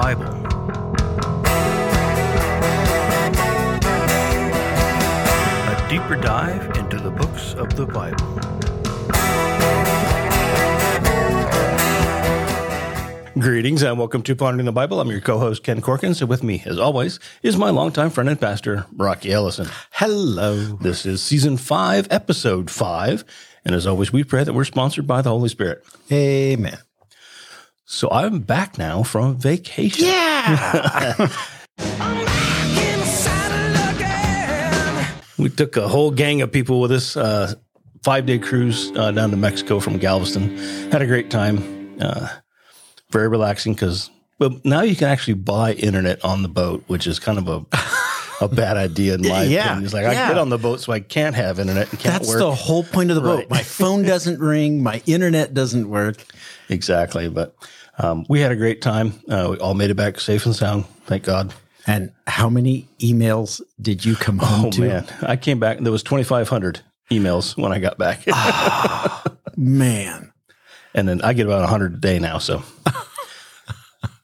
Bible. A deeper dive into the books of the Bible. Greetings and welcome to Pondering the Bible. I'm your co-host, Ken Korkins, and with me, as always, is my longtime friend and pastor, Rocky Ellison. Hello. This is Season 5, Episode 5, and as always, we pray that we're sponsored by the Holy Spirit. Amen. So I'm back now from vacation. Yeah! We took a whole gang of people with us, 5-day cruise down to Mexico from Galveston. Had a great time. Very relaxing because, well, now you can actually buy internet on the boat, which is kind of a bad idea in my opinion. It's like, I get on the boat so I can't have internet and can't work. That's the whole point of the boat. My phone doesn't ring. My internet doesn't work. Exactly. But we had a great time. We all made it back safe and sound. Thank God. And how many emails did you come home to? Oh, man. I came back and there was 2,500 emails when I got back. Oh, man. And then I get about 100 a day now, so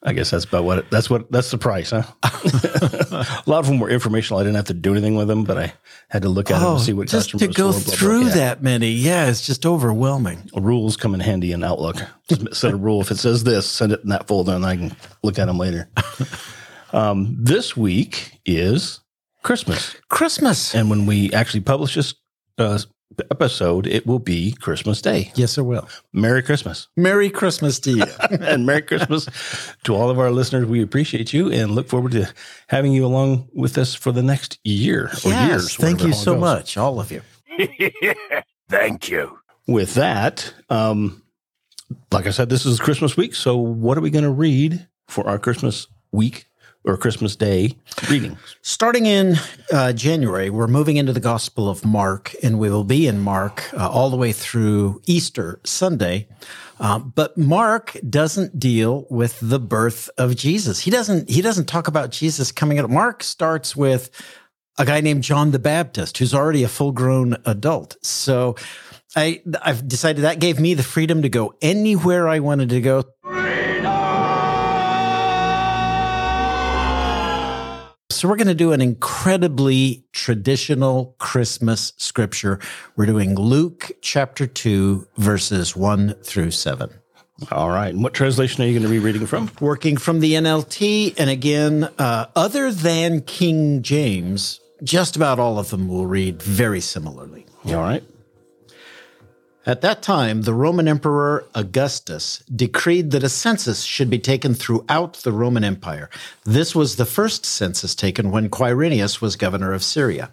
I guess that's about what that's the price, huh? A lot of them were informational. I didn't have to do anything with them, but I had to look at them to see what customers were. Just to go through that many, it's just overwhelming. Rules come in handy in Outlook. Just set a rule. If it says this, send it in that folder, and I can look at them later. This week is Christmas. Christmas, and when we actually publish this episode, it will be Christmas Day. Yes, it will. Merry Christmas. Merry Christmas to you. And Merry Christmas to all of our listeners. We appreciate you and look forward to having you along with us for the next year or years. Thank you so much, all of you. Thank you. With that, like I said, this is Christmas week. So what are we going to read for our Christmas week or Christmas Day reading? Starting in January, we're moving into the Gospel of Mark, and we will be in Mark all the way through Easter Sunday. But Mark doesn't deal with the birth of Jesus. He doesn't talk about Jesus coming out. Mark starts with a guy named John the Baptist, who's already a full-grown adult. So I've decided that gave me the freedom to go anywhere I wanted to go. So we're going to do an incredibly traditional Christmas scripture. We're doing Luke chapter 2, verses 1-7. All right. And what translation are you going to be reading from? Working from the NLT. And again, other than King James, just about all of them will read very similarly. All right. At that time, the Roman Emperor Augustus decreed that a census should be taken throughout the Roman Empire. This was the first census taken when Quirinius was governor of Syria.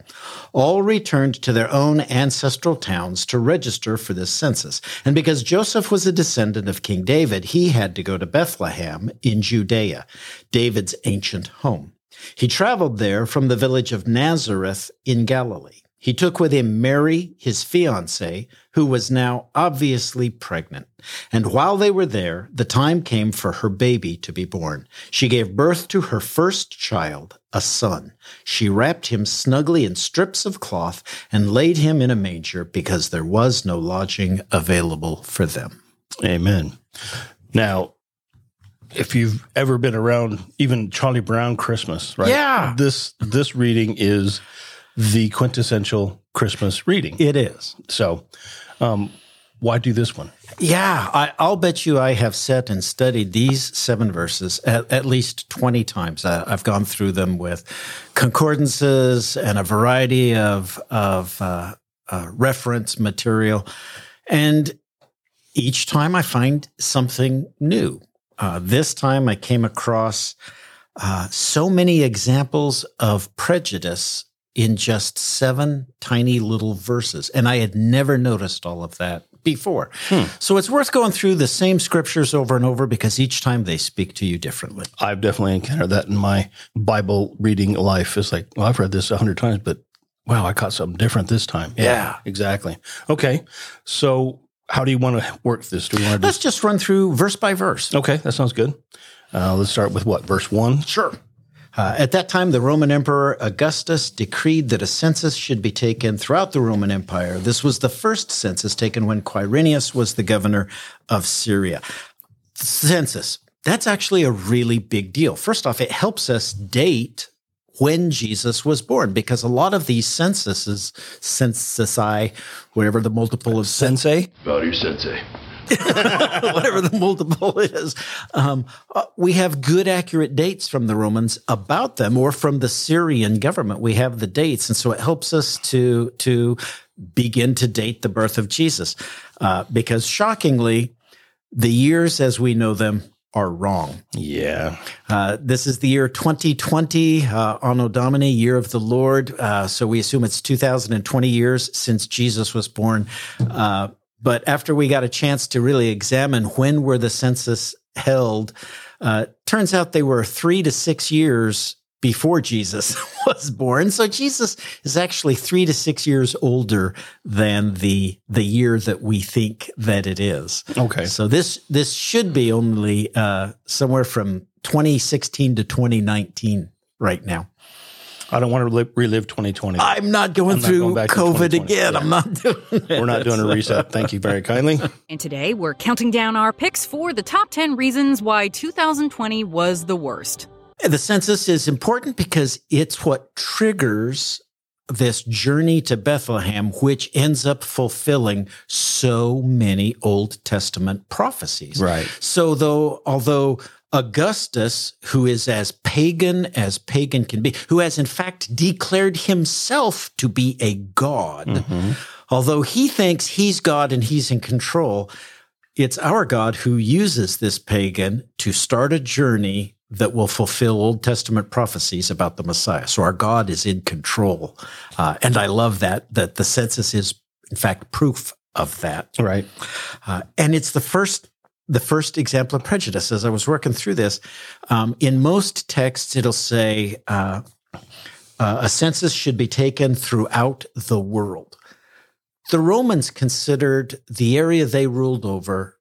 All returned to their own ancestral towns to register for this census. And because Joseph was a descendant of King David, he had to go to Bethlehem in Judea, David's ancient home. He traveled there from the village of Nazareth in Galilee. He took with him Mary, his fiancée, who was now obviously pregnant. And while they were there, the time came for her baby to be born. She gave birth to her first child, a son. She wrapped him snugly in strips of cloth and laid him in a manger because there was no lodging available for them. Amen. Now, if you've ever been around even Charlie Brown Christmas, right? Yeah. This reading is the quintessential Christmas reading. It is. So why do this one? Yeah, I'll bet you I have sat and studied these 7 verses at least 20 times. I've gone through them with concordances and a variety of reference material. And each time I find something new. This time I came across so many examples of prejudice in just 7 tiny little verses. And I had never noticed all of that before. So it's worth going through the same scriptures over and over because each time they speak to you differently. I've definitely encountered that in my Bible reading life. It's like, well, I've read this 100 times, but wow, I caught something different this time. Yeah, exactly. Okay. So how do you want to work this? Let's just run through verse by verse. Okay, that sounds good. Let's start with what? Verse 1? Sure. At that time, the Roman Emperor Augustus decreed that a census should be taken throughout the Roman Empire. This was the first census taken when Quirinius was the governor of Syria. Census. That's actually a really big deal. First off, it helps us date when Jesus was born, because a lot of these censusi, whatever the multiple of sensei. About your sensei. Whatever the multiple is, we have good accurate dates from the Romans about them, or from the Syrian government. We have the dates, and so it helps us to begin to date the birth of Jesus, because shockingly, the years as we know them are wrong. Yeah. This is the year 2020, Anno Domini, year of the Lord. So we assume it's 2,020 years since Jesus was born. But after we got a chance to really examine when were the census held, turns out they were 3 to 6 years before Jesus was born. So Jesus is actually 3 to 6 years older than the year that we think that it is. Okay. So this should be only somewhere from 2016 to 2019 right now. I don't want to relive 2020. I'm not going through COVID again. Yeah. I'm not doing that. We're not doing a reset. Thank you very kindly. And today we're counting down our picks for the top 10 reasons why 2020 was the worst. The census is important because it's what triggers this journey to Bethlehem, which ends up fulfilling so many Old Testament prophecies. Right. So although Augustus, who is as pagan can be, who has in fact declared himself to be a god, mm-hmm. although he thinks he's God and he's in control, it's our God who uses this pagan to start a journey that will fulfill Old Testament prophecies about the Messiah. So our God is in control. And I love that the census is, in fact, proof of that. Right. And it's the first example of prejudice. As I was working through this, in most texts, it'll say a census should be taken throughout the world. The Romans considered the area they ruled over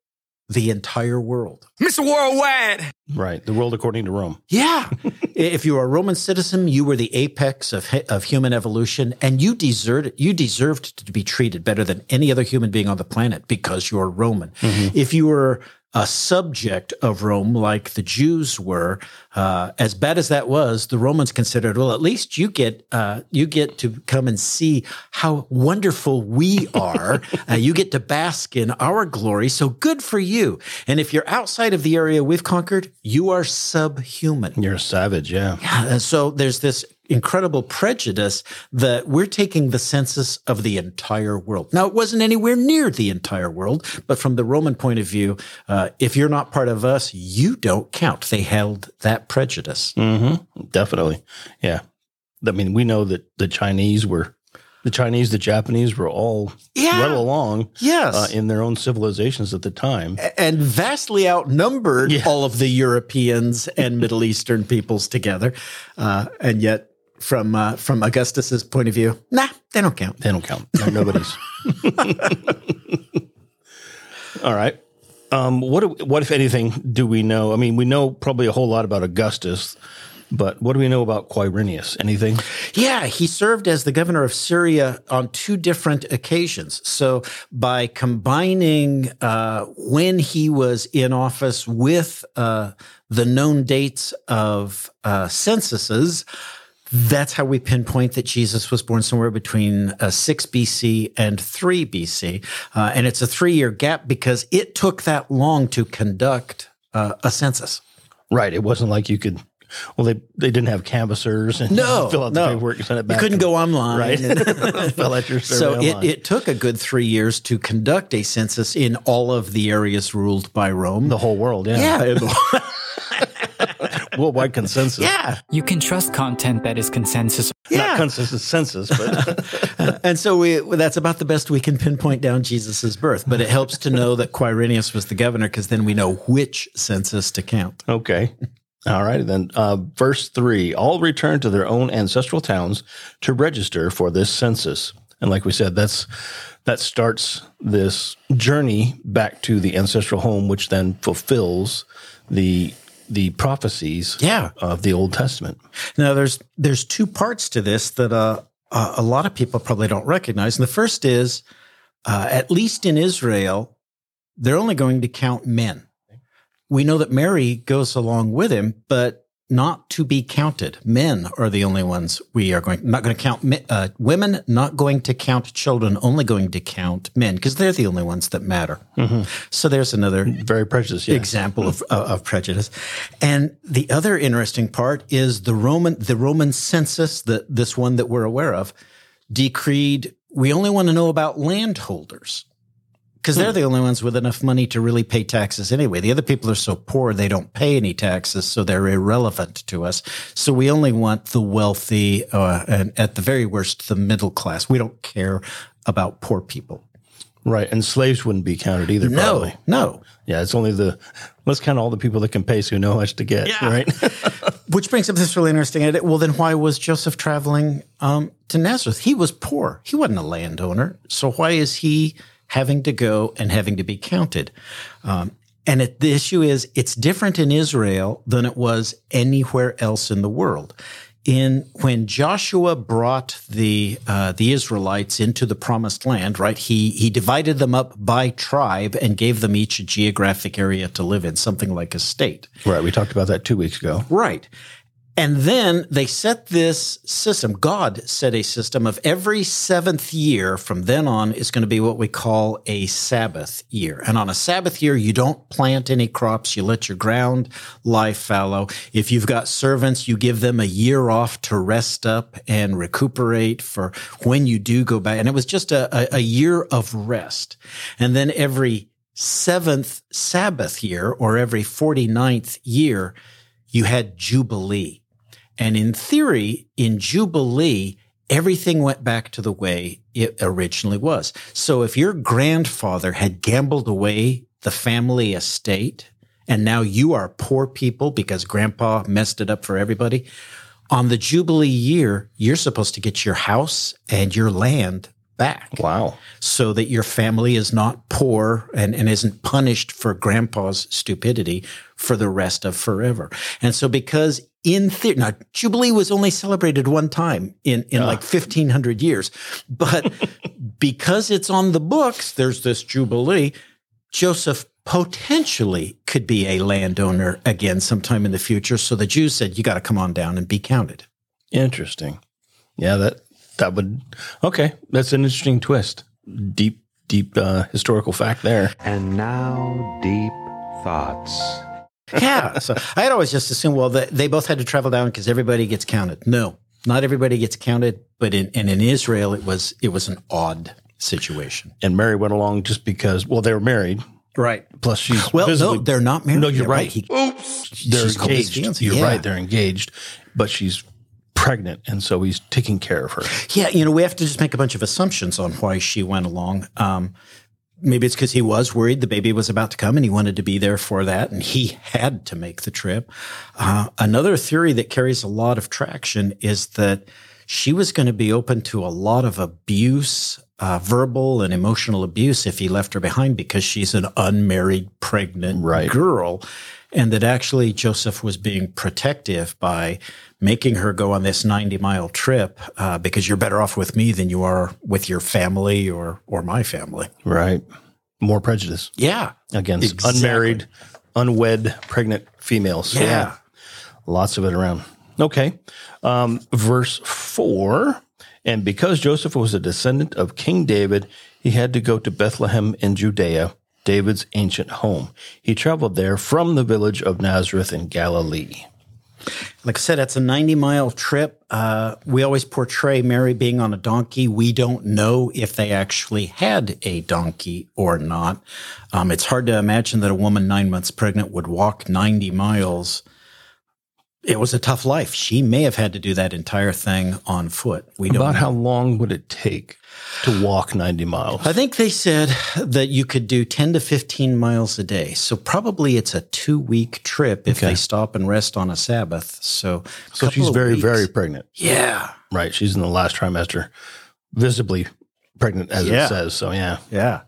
the entire world. Mr. Worldwide! Right, the world according to Rome. Yeah. If you were a Roman citizen, you were the apex of human evolution, and you deserved to be treated better than any other human being on the planet because you're Roman. Mm-hmm. If you were a subject of Rome, like the Jews were, as bad as that was, the Romans considered, well, at least you get to come and see how wonderful we are. You get to bask in our glory. So good for you. And if you're outside of the area we've conquered, you are subhuman. You're a savage, yeah. And so there's this incredible prejudice that we're taking the census of the entire world. Now, it wasn't anywhere near the entire world, but from the Roman point of view, if you're not part of us, you don't count. They held that prejudice. Mm-hmm. Definitely. Yeah. I mean, we know that the Chinese, the Japanese were all well along in their own civilizations at the time. And vastly outnumbered all of the Europeans and Middle Eastern peoples together. And yet, from Augustus's point of view, they don't count. They don't count. They're nobody's. All right. What, if anything, do we know? I mean, we know probably a whole lot about Augustus, but what do we know about Quirinius? Anything? Yeah, he served as the governor of Syria on 2 different occasions. So by combining when he was in office with the known dates of censuses, that's how we pinpoint that Jesus was born somewhere between 6 BC and 3 BC. And it's a 3-year gap because it took that long to conduct a census. Right. It wasn't like you could – well, they didn't have canvassers and fill out the paperwork and send it back. You couldn't go online. Right. Fill out your survey online. So it took a good 3 years to conduct a census in all of the areas ruled by Rome. The whole world, yeah. Worldwide consensus. Yeah. You can trust content that is consensus. Yeah. Not consensus, census. But. And so that's about the best we can pinpoint down Jesus' birth. But it helps to know that Quirinius was the governor because then we know which census to count. Okay. All right. Then verse 3, all returned to their own ancestral towns to register for this census. And like we said, that starts this journey back to the ancestral home, which then fulfills the prophecies of the Old Testament. Now, there's 2 parts to this that a lot of people probably don't recognize. And the first is, at least in Israel, they're only going to count men. We know that Mary goes along with him, but not to be counted. Men are the only ones we are not going to count. Women not going to count children, only going to count men, because they're the only ones that matter. Mm-hmm. So there's another very prejudiced example of prejudice. And the other interesting part is the Roman census, this one that we're aware of, decreed we only want to know about landholders, because they're the only ones with enough money to really pay taxes anyway. The other people are so poor, they don't pay any taxes, so they're irrelevant to us. So we only want the wealthy, and at the very worst, the middle class. We don't care about poor people. Right, and slaves wouldn't be counted either, probably. No. Yeah, it's only let's count all the people that can pay so you know how much to get, right? Which brings up this really interesting idea. Well, then why was Joseph traveling to Nazareth? He was poor. He wasn't a landowner. So why is he having to go and having to be counted? The issue is it's different in Israel than it was anywhere else in the world. When Joshua brought the Israelites into the Promised Land, right, he divided them up by tribe and gave them each a geographic area to live in, something like a state. Right. We talked about that 2 weeks ago. Right. And then they set this system. God set a system of every seventh year from then on is going to be what we call a Sabbath year. And on a Sabbath year, you don't plant any crops. You let your ground lie fallow. If you've got servants, you give them a year off to rest up and recuperate for when you do go back. And it was just a year of rest. And then every seventh Sabbath year or every 49th year, you had Jubilee. And in theory, in Jubilee, everything went back to the way it originally was. So if your grandfather had gambled away the family estate, and now you are poor people because grandpa messed it up for everybody, on the Jubilee year, you're supposed to get your house and your land back. Wow. So that your family is not poor and isn't punished for grandpa's stupidity for the rest of forever. And so because in theory, now Jubilee was only celebrated one time in like 1,500 years, but because it's on the books, there's this Jubilee, Joseph potentially could be a landowner again sometime in the future. So the Jews said, you got to come on down and be counted. Interesting. Yeah, that's an interesting twist. Deep historical fact there. And now, deep thoughts. Yeah. So I had always just assumed, well, they both had to travel down because everybody gets counted. No, not everybody gets counted. But in Israel, it was an odd situation. And Mary went along just because, well, they were married. Right. Plus she's no, they're not married. No, you're right. Oops. They're engaged. You're right. They're engaged. But she's pregnant, and so he's taking care of her. Yeah, we have to just make a bunch of assumptions on why she went along. Maybe it's because he was worried the baby was about to come, and he wanted to be there for that, and he had to make the trip. Another theory that carries a lot of traction is that she was going to be open to a lot of abuse, verbal and emotional abuse, if he left her behind because she's an unmarried, pregnant girl. And that actually Joseph was being protective by making her go on this 90-mile trip because you're better off with me than you are with your family or my family. Right. More prejudice. Yeah. Against unmarried, unwed, pregnant females. Yeah. Yeah. Lots of it around. Okay. Verse 4, and because Joseph was a descendant of King David, he had to go to Bethlehem in Judea, David's ancient home. He traveled there from the village of Nazareth in Galilee. Like I said, that's a 90-mile trip. We always portray Mary being on a donkey. We don't know if they actually had a donkey or not. It's hard to imagine that a woman 9 months pregnant would walk 90 miles. It was a tough life. She may have had to do that entire thing on foot. We don't know. About how long would it take to walk 90 miles? I think they said that you could do 10 to 15 miles a day. So probably it's a 2-week trip if they stop and rest on a Sabbath. So she's very, very pregnant. Yeah. Right. She's in the last trimester, visibly pregnant, as it says. So, yeah. Yeah.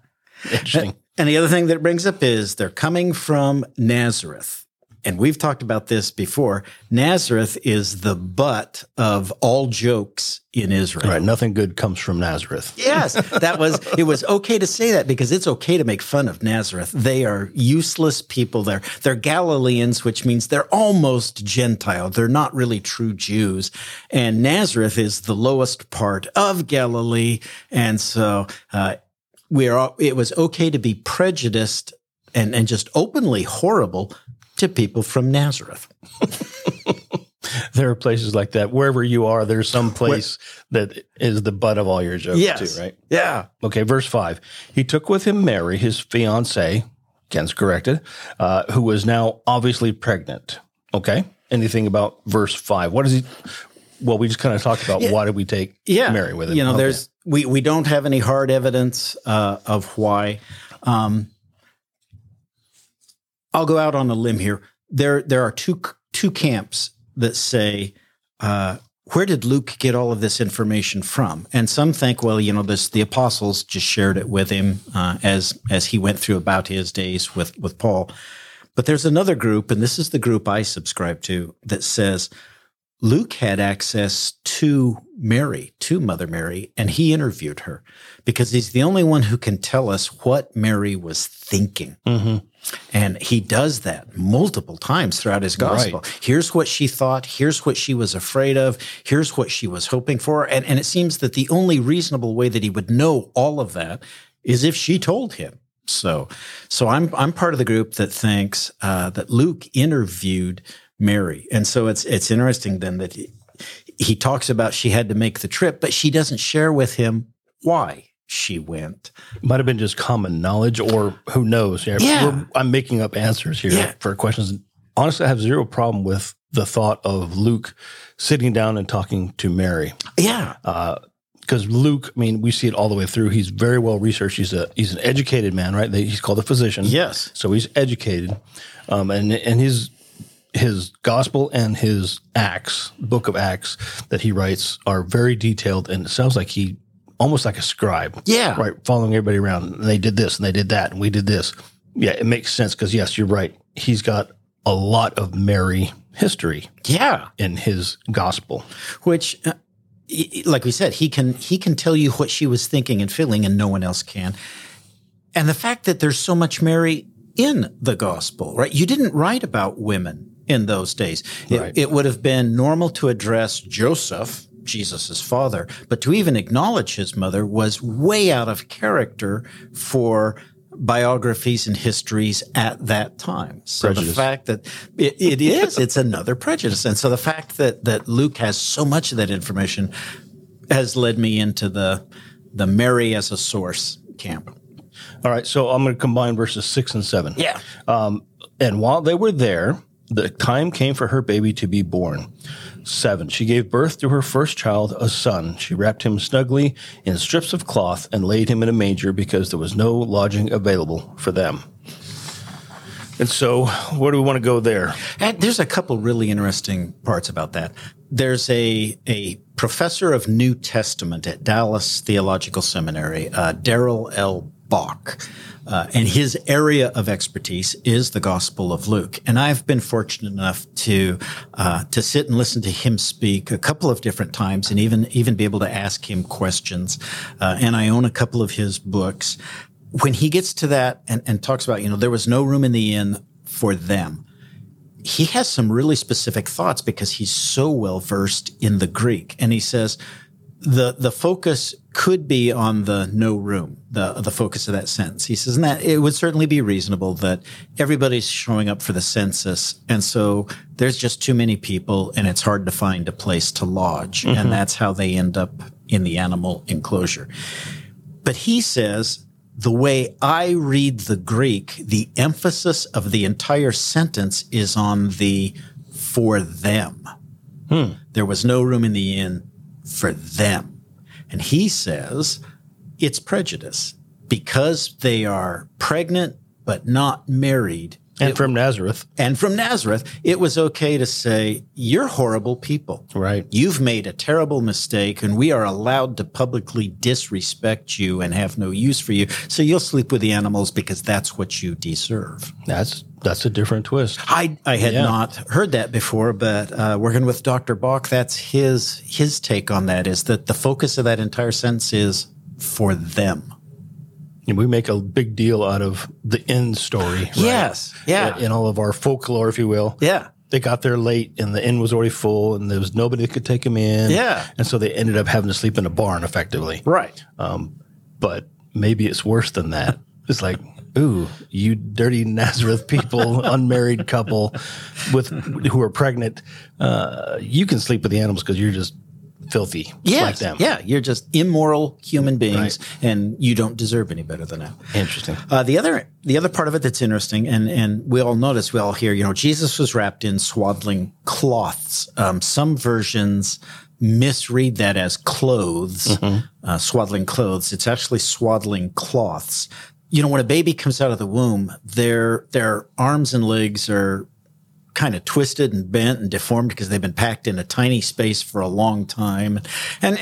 Interesting. And the other thing that it brings up is they're coming from Nazareth. and we've talked about this before, Nazareth is the butt of all jokes in Israel. Right, nothing good comes from Nazareth. Yes, it was okay to say that because it's okay to make fun of Nazareth. They are useless people there. They're Galileans, which means they're almost Gentile. They're not really true Jews. And Nazareth is the lowest part of Galilee. And so it was okay to be prejudiced and just openly horrible to people from Nazareth. There are places like that. Wherever you are, there's some place that is the butt of all your jokes too, right? Yeah. Okay, verse 5. He took with him Mary, his fiancée, Ken's corrected, who was now obviously pregnant. Okay? Anything about verse 5? What is he... Well, we just kind of talked about why did we take Mary with him. You know, we don't have any hard evidence of why. I'll go out on a limb here. There are two camps that say, where did Luke get all of this information from? And some think, well, you know, the apostles just shared it with him as he went through about his days with Paul. But there's another group, and this is the group I subscribe to, that says Luke had access to Mary, to Mother Mary, and he interviewed her because he's the only one who can tell us what Mary was thinking. Mm-hmm. And he does that multiple times throughout his gospel. Right. Here's what she thought. Here's what she was afraid of. Here's what she was hoping for. And it seems that the only reasonable way that he would know all of that is if she told him. So I'm part of the group that thinks that Luke interviewed Mary. And so it's interesting then that he talks about she had to make the trip, but she doesn't share with him why she went. Might have been just common knowledge or who knows. Yeah. I'm making up answers here for questions. Honestly, I have zero problem with the thought of Luke sitting down and talking to Mary. Yeah. Because Luke, I mean, we see it all the way through. He's very well researched. He's an educated man, right? He's called a physician. Yes. So he's educated. And his gospel and his Acts, book of Acts that he writes are very detailed, and it sounds like he almost like a scribe. Yeah. Right, following everybody around. And they did this and they did that and we did this. Yeah, it makes sense because, yes, you're right. He's got a lot of Mary history in his gospel. Which, like we said, he can tell you what she was thinking and feeling and no one else can. And the fact that there's so much Mary in the gospel, right? You didn't write about women in those days. Right. It would have been normal to address Joseph, Jesus' father, but to even acknowledge his mother was way out of character for biographies and histories at that time. So the fact that it's another prejudice. And so the fact that Luke has so much of that information has led me into the Mary as a source camp. All right. So I'm going to combine verses 6 and 7. Yeah. And while they were there, the time came for her baby to be born. 7, she gave birth to her first child, a son. She wrapped him snugly in strips of cloth and laid him in a manger because there was no lodging available for them. And so where do we want to go there? And there's a couple really interesting parts about that. There's a professor of New Testament at Dallas Theological Seminary, Darrell L. Bock. And his area of expertise is the Gospel of Luke. And I've been fortunate enough to sit and listen to him speak a couple of different times and even be able to ask him questions. And I own a couple of his books. When he gets to that and talks about, you know, there was no room in the inn for them, he has some really specific thoughts because he's so well versed in the Greek. And he says, The focus could be on the no room, the focus of that sentence. He says, and that it would certainly be reasonable that everybody's showing up for the census, and so there's just too many people, and it's hard to find a place to lodge, mm-hmm. and that's how they end up in the animal enclosure. But he says, the way I read the Greek, the emphasis of the entire sentence is on the for them. Hmm. There was no room in the inn for them. And he says it's prejudice because they are pregnant but not married. And from Nazareth, it was okay to say, you're horrible people. Right. You've made a terrible mistake, and we are allowed to publicly disrespect you and have no use for you. So you'll sleep with the animals because that's what you deserve. That's a different twist. I had not heard that before, but working with Dr. Bock, that's his take on that, is that the focus of that entire sentence is for them. And we make a big deal out of the end story. Right? Yes. Yeah. In all of our folklore, if you will. Yeah. They got there late and the inn was already full and there was nobody that could take them in. Yeah. And so they ended up having to sleep in a barn effectively. Right. But maybe it's worse than that. It's like, ooh, you dirty Nazareth people, unmarried couple who are pregnant. You can sleep with the animals because you're just filthy, yes, like them. Yeah, you're just immoral human beings, right, and you don't deserve any better than that. Interesting. The other part of it that's interesting, and we all notice, we all hear, Jesus was wrapped in swaddling cloths. Some versions misread that as clothes, swaddling clothes. It's actually swaddling cloths. When a baby comes out of the womb, their arms and legs are kind of twisted and bent and deformed because they've been packed in a tiny space for a long time. And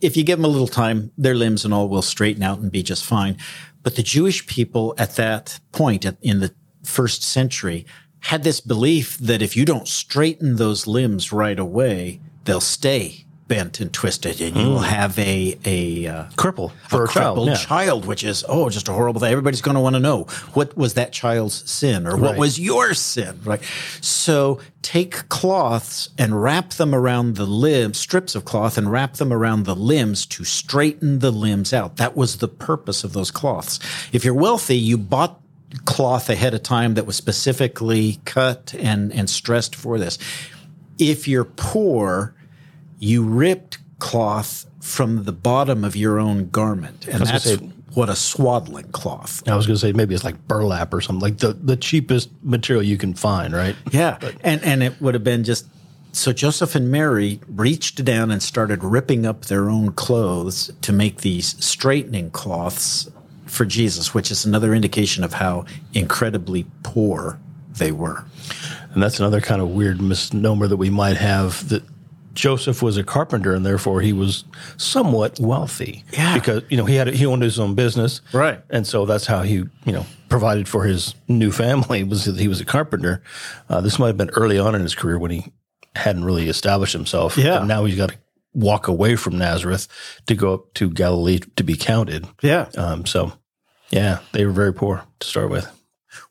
if you give them a little time, their limbs and all will straighten out and be just fine. But the Jewish people at that point in the first century had this belief that if you don't straighten those limbs right away, they'll stay bent and twisted, and you will have a crippled child, which is just a horrible thing. Everybody's going to want to know, what was that child's sin, or what was your sin, right? So take cloths and wrap them around the limbs, strips of cloth, and wrap them around the limbs to straighten the limbs out. That was the purpose of those cloths. If you're wealthy, you bought cloth ahead of time that was specifically cut and stressed for this. If you're poor, you ripped cloth from the bottom of your own garment, and that's what a swaddling cloth. I was going to say maybe it's like burlap or something, like the cheapest material you can find, right? Yeah, and it would have been just so Joseph and Mary reached down and started ripping up their own clothes to make these straightening cloths for Jesus, which is another indication of how incredibly poor they were. And that's another kind of weird misnomer that we might have, that Joseph was a carpenter, and therefore he was somewhat wealthy. Yeah. Because he owned his own business, right? And so that's how he provided for his new family, was that he was a carpenter. This might have been early on in his career when he hadn't really established himself. Yeah. And now he's got to walk away from Nazareth to go up to Galilee to be counted. Yeah. So they were very poor to start with.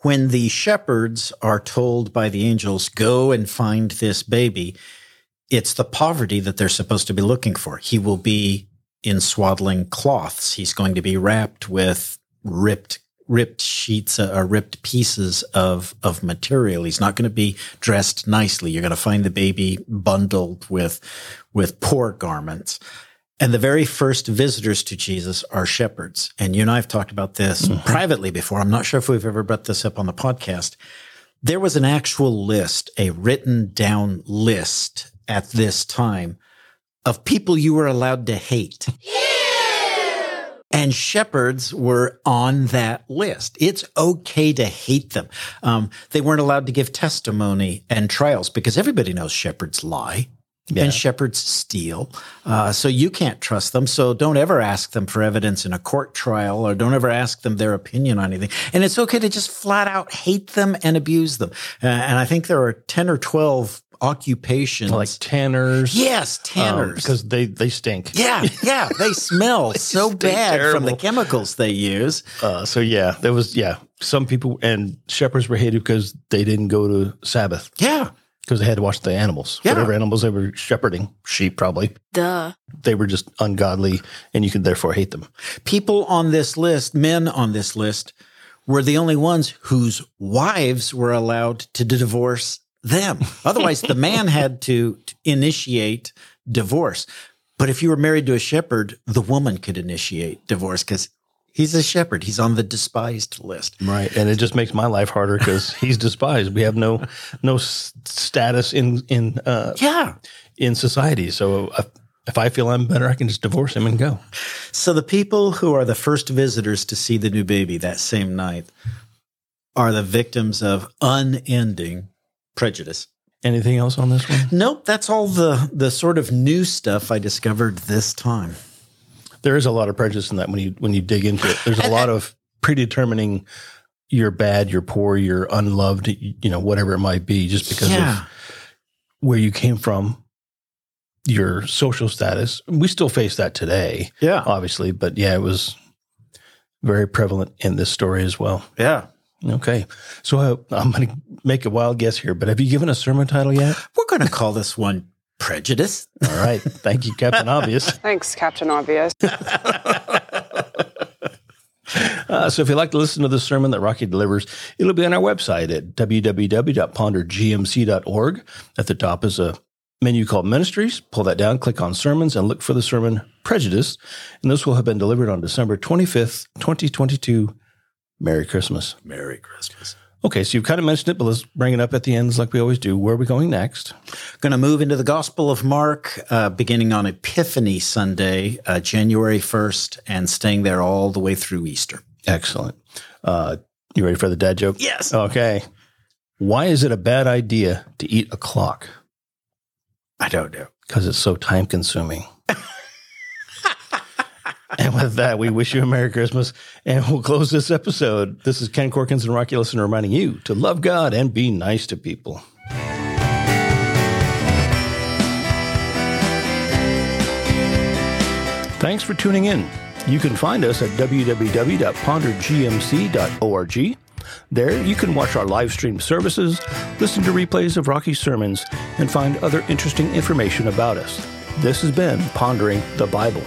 When the shepherds are told by the angels, "Go and find this baby," it's the poverty that they're supposed to be looking for. He will be in swaddling cloths. He's going to be wrapped with ripped sheets or ripped pieces of material. He's not going to be dressed nicely. You're going to find the baby bundled with poor garments. And the very first visitors to Jesus are shepherds. And you and I have talked about this privately before. I'm not sure if we've ever brought this up on the podcast. There was an actual list, a written down list at this time, of people you were allowed to hate. Yeah! And shepherds were on that list. It's okay to hate them. They weren't allowed to give testimony and trials because everybody knows shepherds lie. Yeah. And shepherds steal. So you can't trust them. So don't ever ask them for evidence in a court trial, or don't ever ask them their opinion on anything. And it's okay to just flat out hate them and abuse them. And I think there are 10 or 12 occupations. Like tanners. Yes, tanners. Because they stink. Yeah, yeah. They smell so bad from the chemicals they use. So there was some people, and shepherds were hated because they didn't go to Sabbath. Yeah. Because they had to watch the animals, whatever animals they were shepherding, sheep probably. Duh. They were just ungodly, and you could therefore hate them. People on this list, men on this list, were the only ones whose wives were allowed to divorce them. Otherwise, the man had to initiate divorce. But if you were married to a shepherd, the woman could initiate divorce because he's a shepherd. He's on the despised list. Right. And it just makes my life harder because he's despised. We have no status in society. So if I feel I'm better, I can just divorce him and go. So the people who are the first visitors to see the new baby that same night are the victims of unending prejudice. Anything else on this one? Nope. That's all the sort of new stuff I discovered this time. There is a lot of prejudice in that when you dig into it. There's a lot of predetermining you're bad, you're poor, you're unloved, you know, whatever it might be, just because of where you came from, your social status. We still face that today, obviously. But, it was very prevalent in this story as well. Yeah. Okay. So I'm going to make a wild guess here, but have you given a sermon title yet? We're going to call this one Prejudice. All right. Thank you, Captain Obvious. Thanks, Captain Obvious. So if you'd like to listen to the sermon that Rocky delivers, it'll be on our website at www.pondergmc.org. At the top is a menu called Ministries. Pull that down, click on Sermons, and look for the sermon Prejudice. And this will have been delivered on December 25th, 2022. Merry Christmas. Merry Christmas. Okay, so you've kind of mentioned it, but let's bring it up at the ends like we always do. Where are we going next? Going to move into the Gospel of Mark, beginning on Epiphany Sunday, January 1st, and staying there all the way through Easter. Excellent. You ready for the dad joke? Yes. Okay. Why is it a bad idea to eat a clock? I don't know. Because it's so time-consuming. And with that, we wish you a Merry Christmas, and we'll close this episode. This is Ken Korkins and Rocky Ellison reminding you to love God and be nice to people. Thanks for tuning in. You can find us at www.pondergmc.org. There, you can watch our live stream services, listen to replays of Rocky's sermons, and find other interesting information about us. This has been Pondering the Bible.